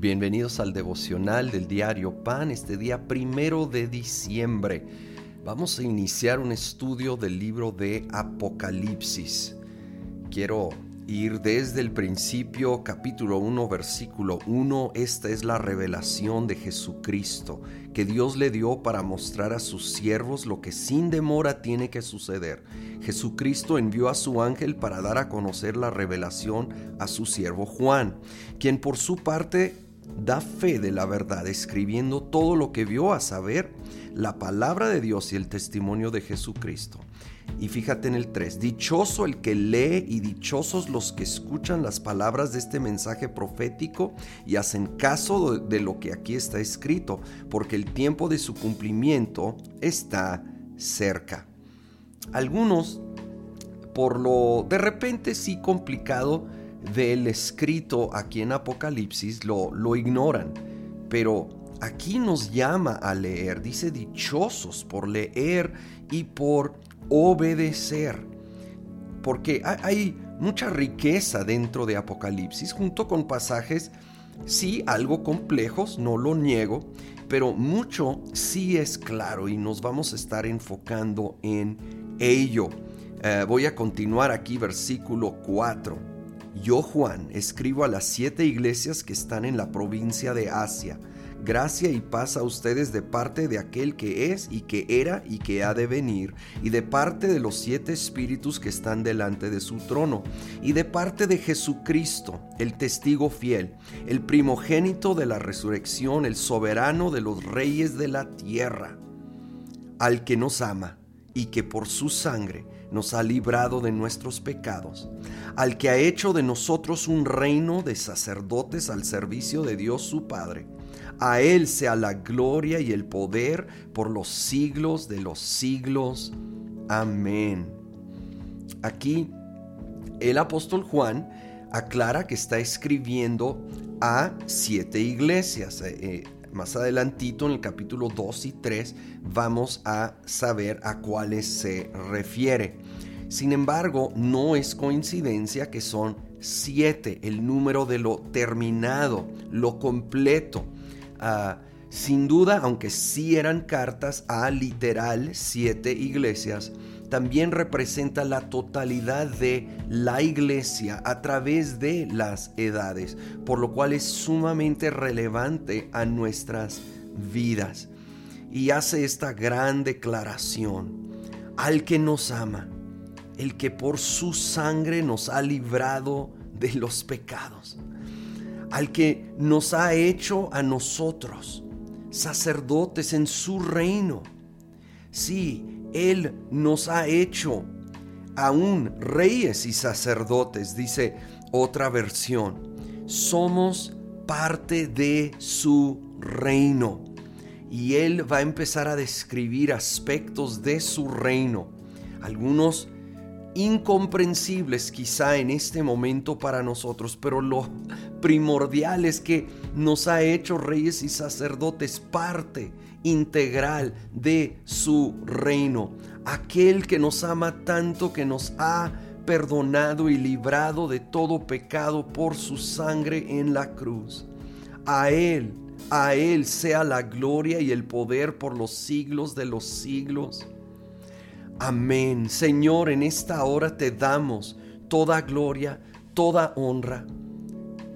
Bienvenidos al Devocional del Diario Pan, este día 1 de diciembre. Vamos a iniciar un estudio del libro de Apocalipsis. Quiero ir desde el principio, capítulo 1, versículo 1. Esta es la revelación de Jesucristo, que Dios le dio para mostrar a sus siervos lo que sin demora tiene que suceder. Jesucristo envió a su ángel para dar a conocer la revelación a su siervo Juan, quien por su parte da fe de la verdad, escribiendo todo lo que vio, a saber, la palabra de Dios y el testimonio de Jesucristo. Y fíjate en el 3, dichoso el que lee y dichosos los que escuchan las palabras de este mensaje profético y hacen caso de lo que aquí está escrito, porque el tiempo de su cumplimiento está cerca. Algunos, por lo de repente sí complicado del escrito aquí en Apocalipsis, lo ignoran, pero aquí nos llama a leer. Dice dichosos por leer y por obedecer, porque hay mucha riqueza dentro de Apocalipsis, junto con pasajes sí algo complejos, no lo niego, pero mucho sí es claro y nos vamos a estar enfocando en ello. Voy a continuar aquí, versículo 4. Yo, Juan, escribo a las 7 iglesias que están en la provincia de Asia. Gracia y paz a ustedes de parte de aquel que es y que era y que ha de venir, y de parte de los 7 espíritus que están delante de su trono, y de parte de Jesucristo, el testigo fiel, el primogénito de la resurrección, el soberano de los reyes de la tierra, al que nos ama y que por su sangre nos ha librado de nuestros pecados, al que ha hecho de nosotros un reino de sacerdotes al servicio de Dios su Padre. A Él sea la gloria y el poder por los siglos de los siglos. Amén. Aquí el apóstol Juan aclara que está escribiendo a 7 iglesias. Más adelantito en el capítulo 2 y 3 vamos a saber a cuáles se refiere. Sin embargo, no es coincidencia que son 7, el número de lo terminado, lo completo. Sin duda, aunque sí eran cartas a literal 7 iglesias, también representa la totalidad de la iglesia a través de las edades, por lo cual es sumamente relevante a nuestras vidas. Y hace esta gran declaración: al que nos ama, el que por su sangre nos ha librado de los pecados, al que nos ha hecho a nosotros sacerdotes en su reino. Sí, Él nos ha hecho aún reyes y sacerdotes, dice otra versión. Somos parte de su reino. Y Él va a empezar a describir aspectos de su reino, algunos incomprensibles quizá en este momento para nosotros, pero lo primordial es que nos ha hecho reyes y sacerdotes, parte integral de su reino, aquel que nos ama tanto que nos ha perdonado y librado de todo pecado por su sangre en la cruz. A Él sea la gloria y el poder por los siglos de los siglos. Amén. Señor, en esta hora te damos toda gloria, toda honra.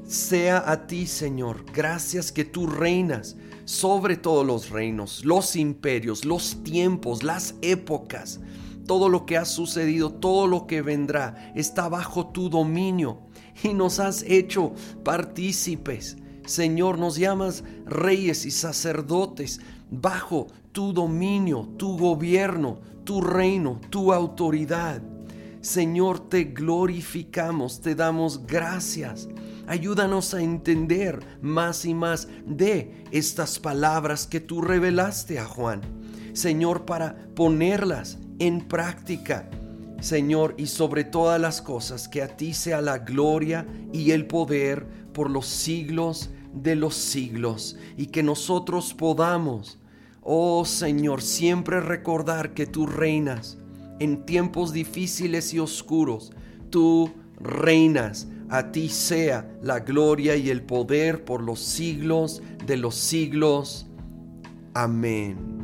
Sea a ti, Señor. Gracias que tú reinas sobre todos los reinos, los imperios, los tiempos, las épocas. Todo lo que ha sucedido, todo lo que vendrá está bajo tu dominio y nos has hecho partícipes. Señor, nos llamas reyes y sacerdotes bajo tu dominio, tu gobierno, tu reino, tu autoridad. Señor, te glorificamos, te damos gracias. Ayúdanos a entender más y más de estas palabras que tú revelaste a Juan, Señor, para ponerlas en práctica, Señor, y sobre todas las cosas, que a ti sea la gloria y el poder por los siglos de los siglos, y que nosotros podamos, oh Señor, siempre recordar que tú reinas en tiempos difíciles y oscuros. Tú reinas A ti sea la gloria y el poder por los siglos de los siglos. Amén.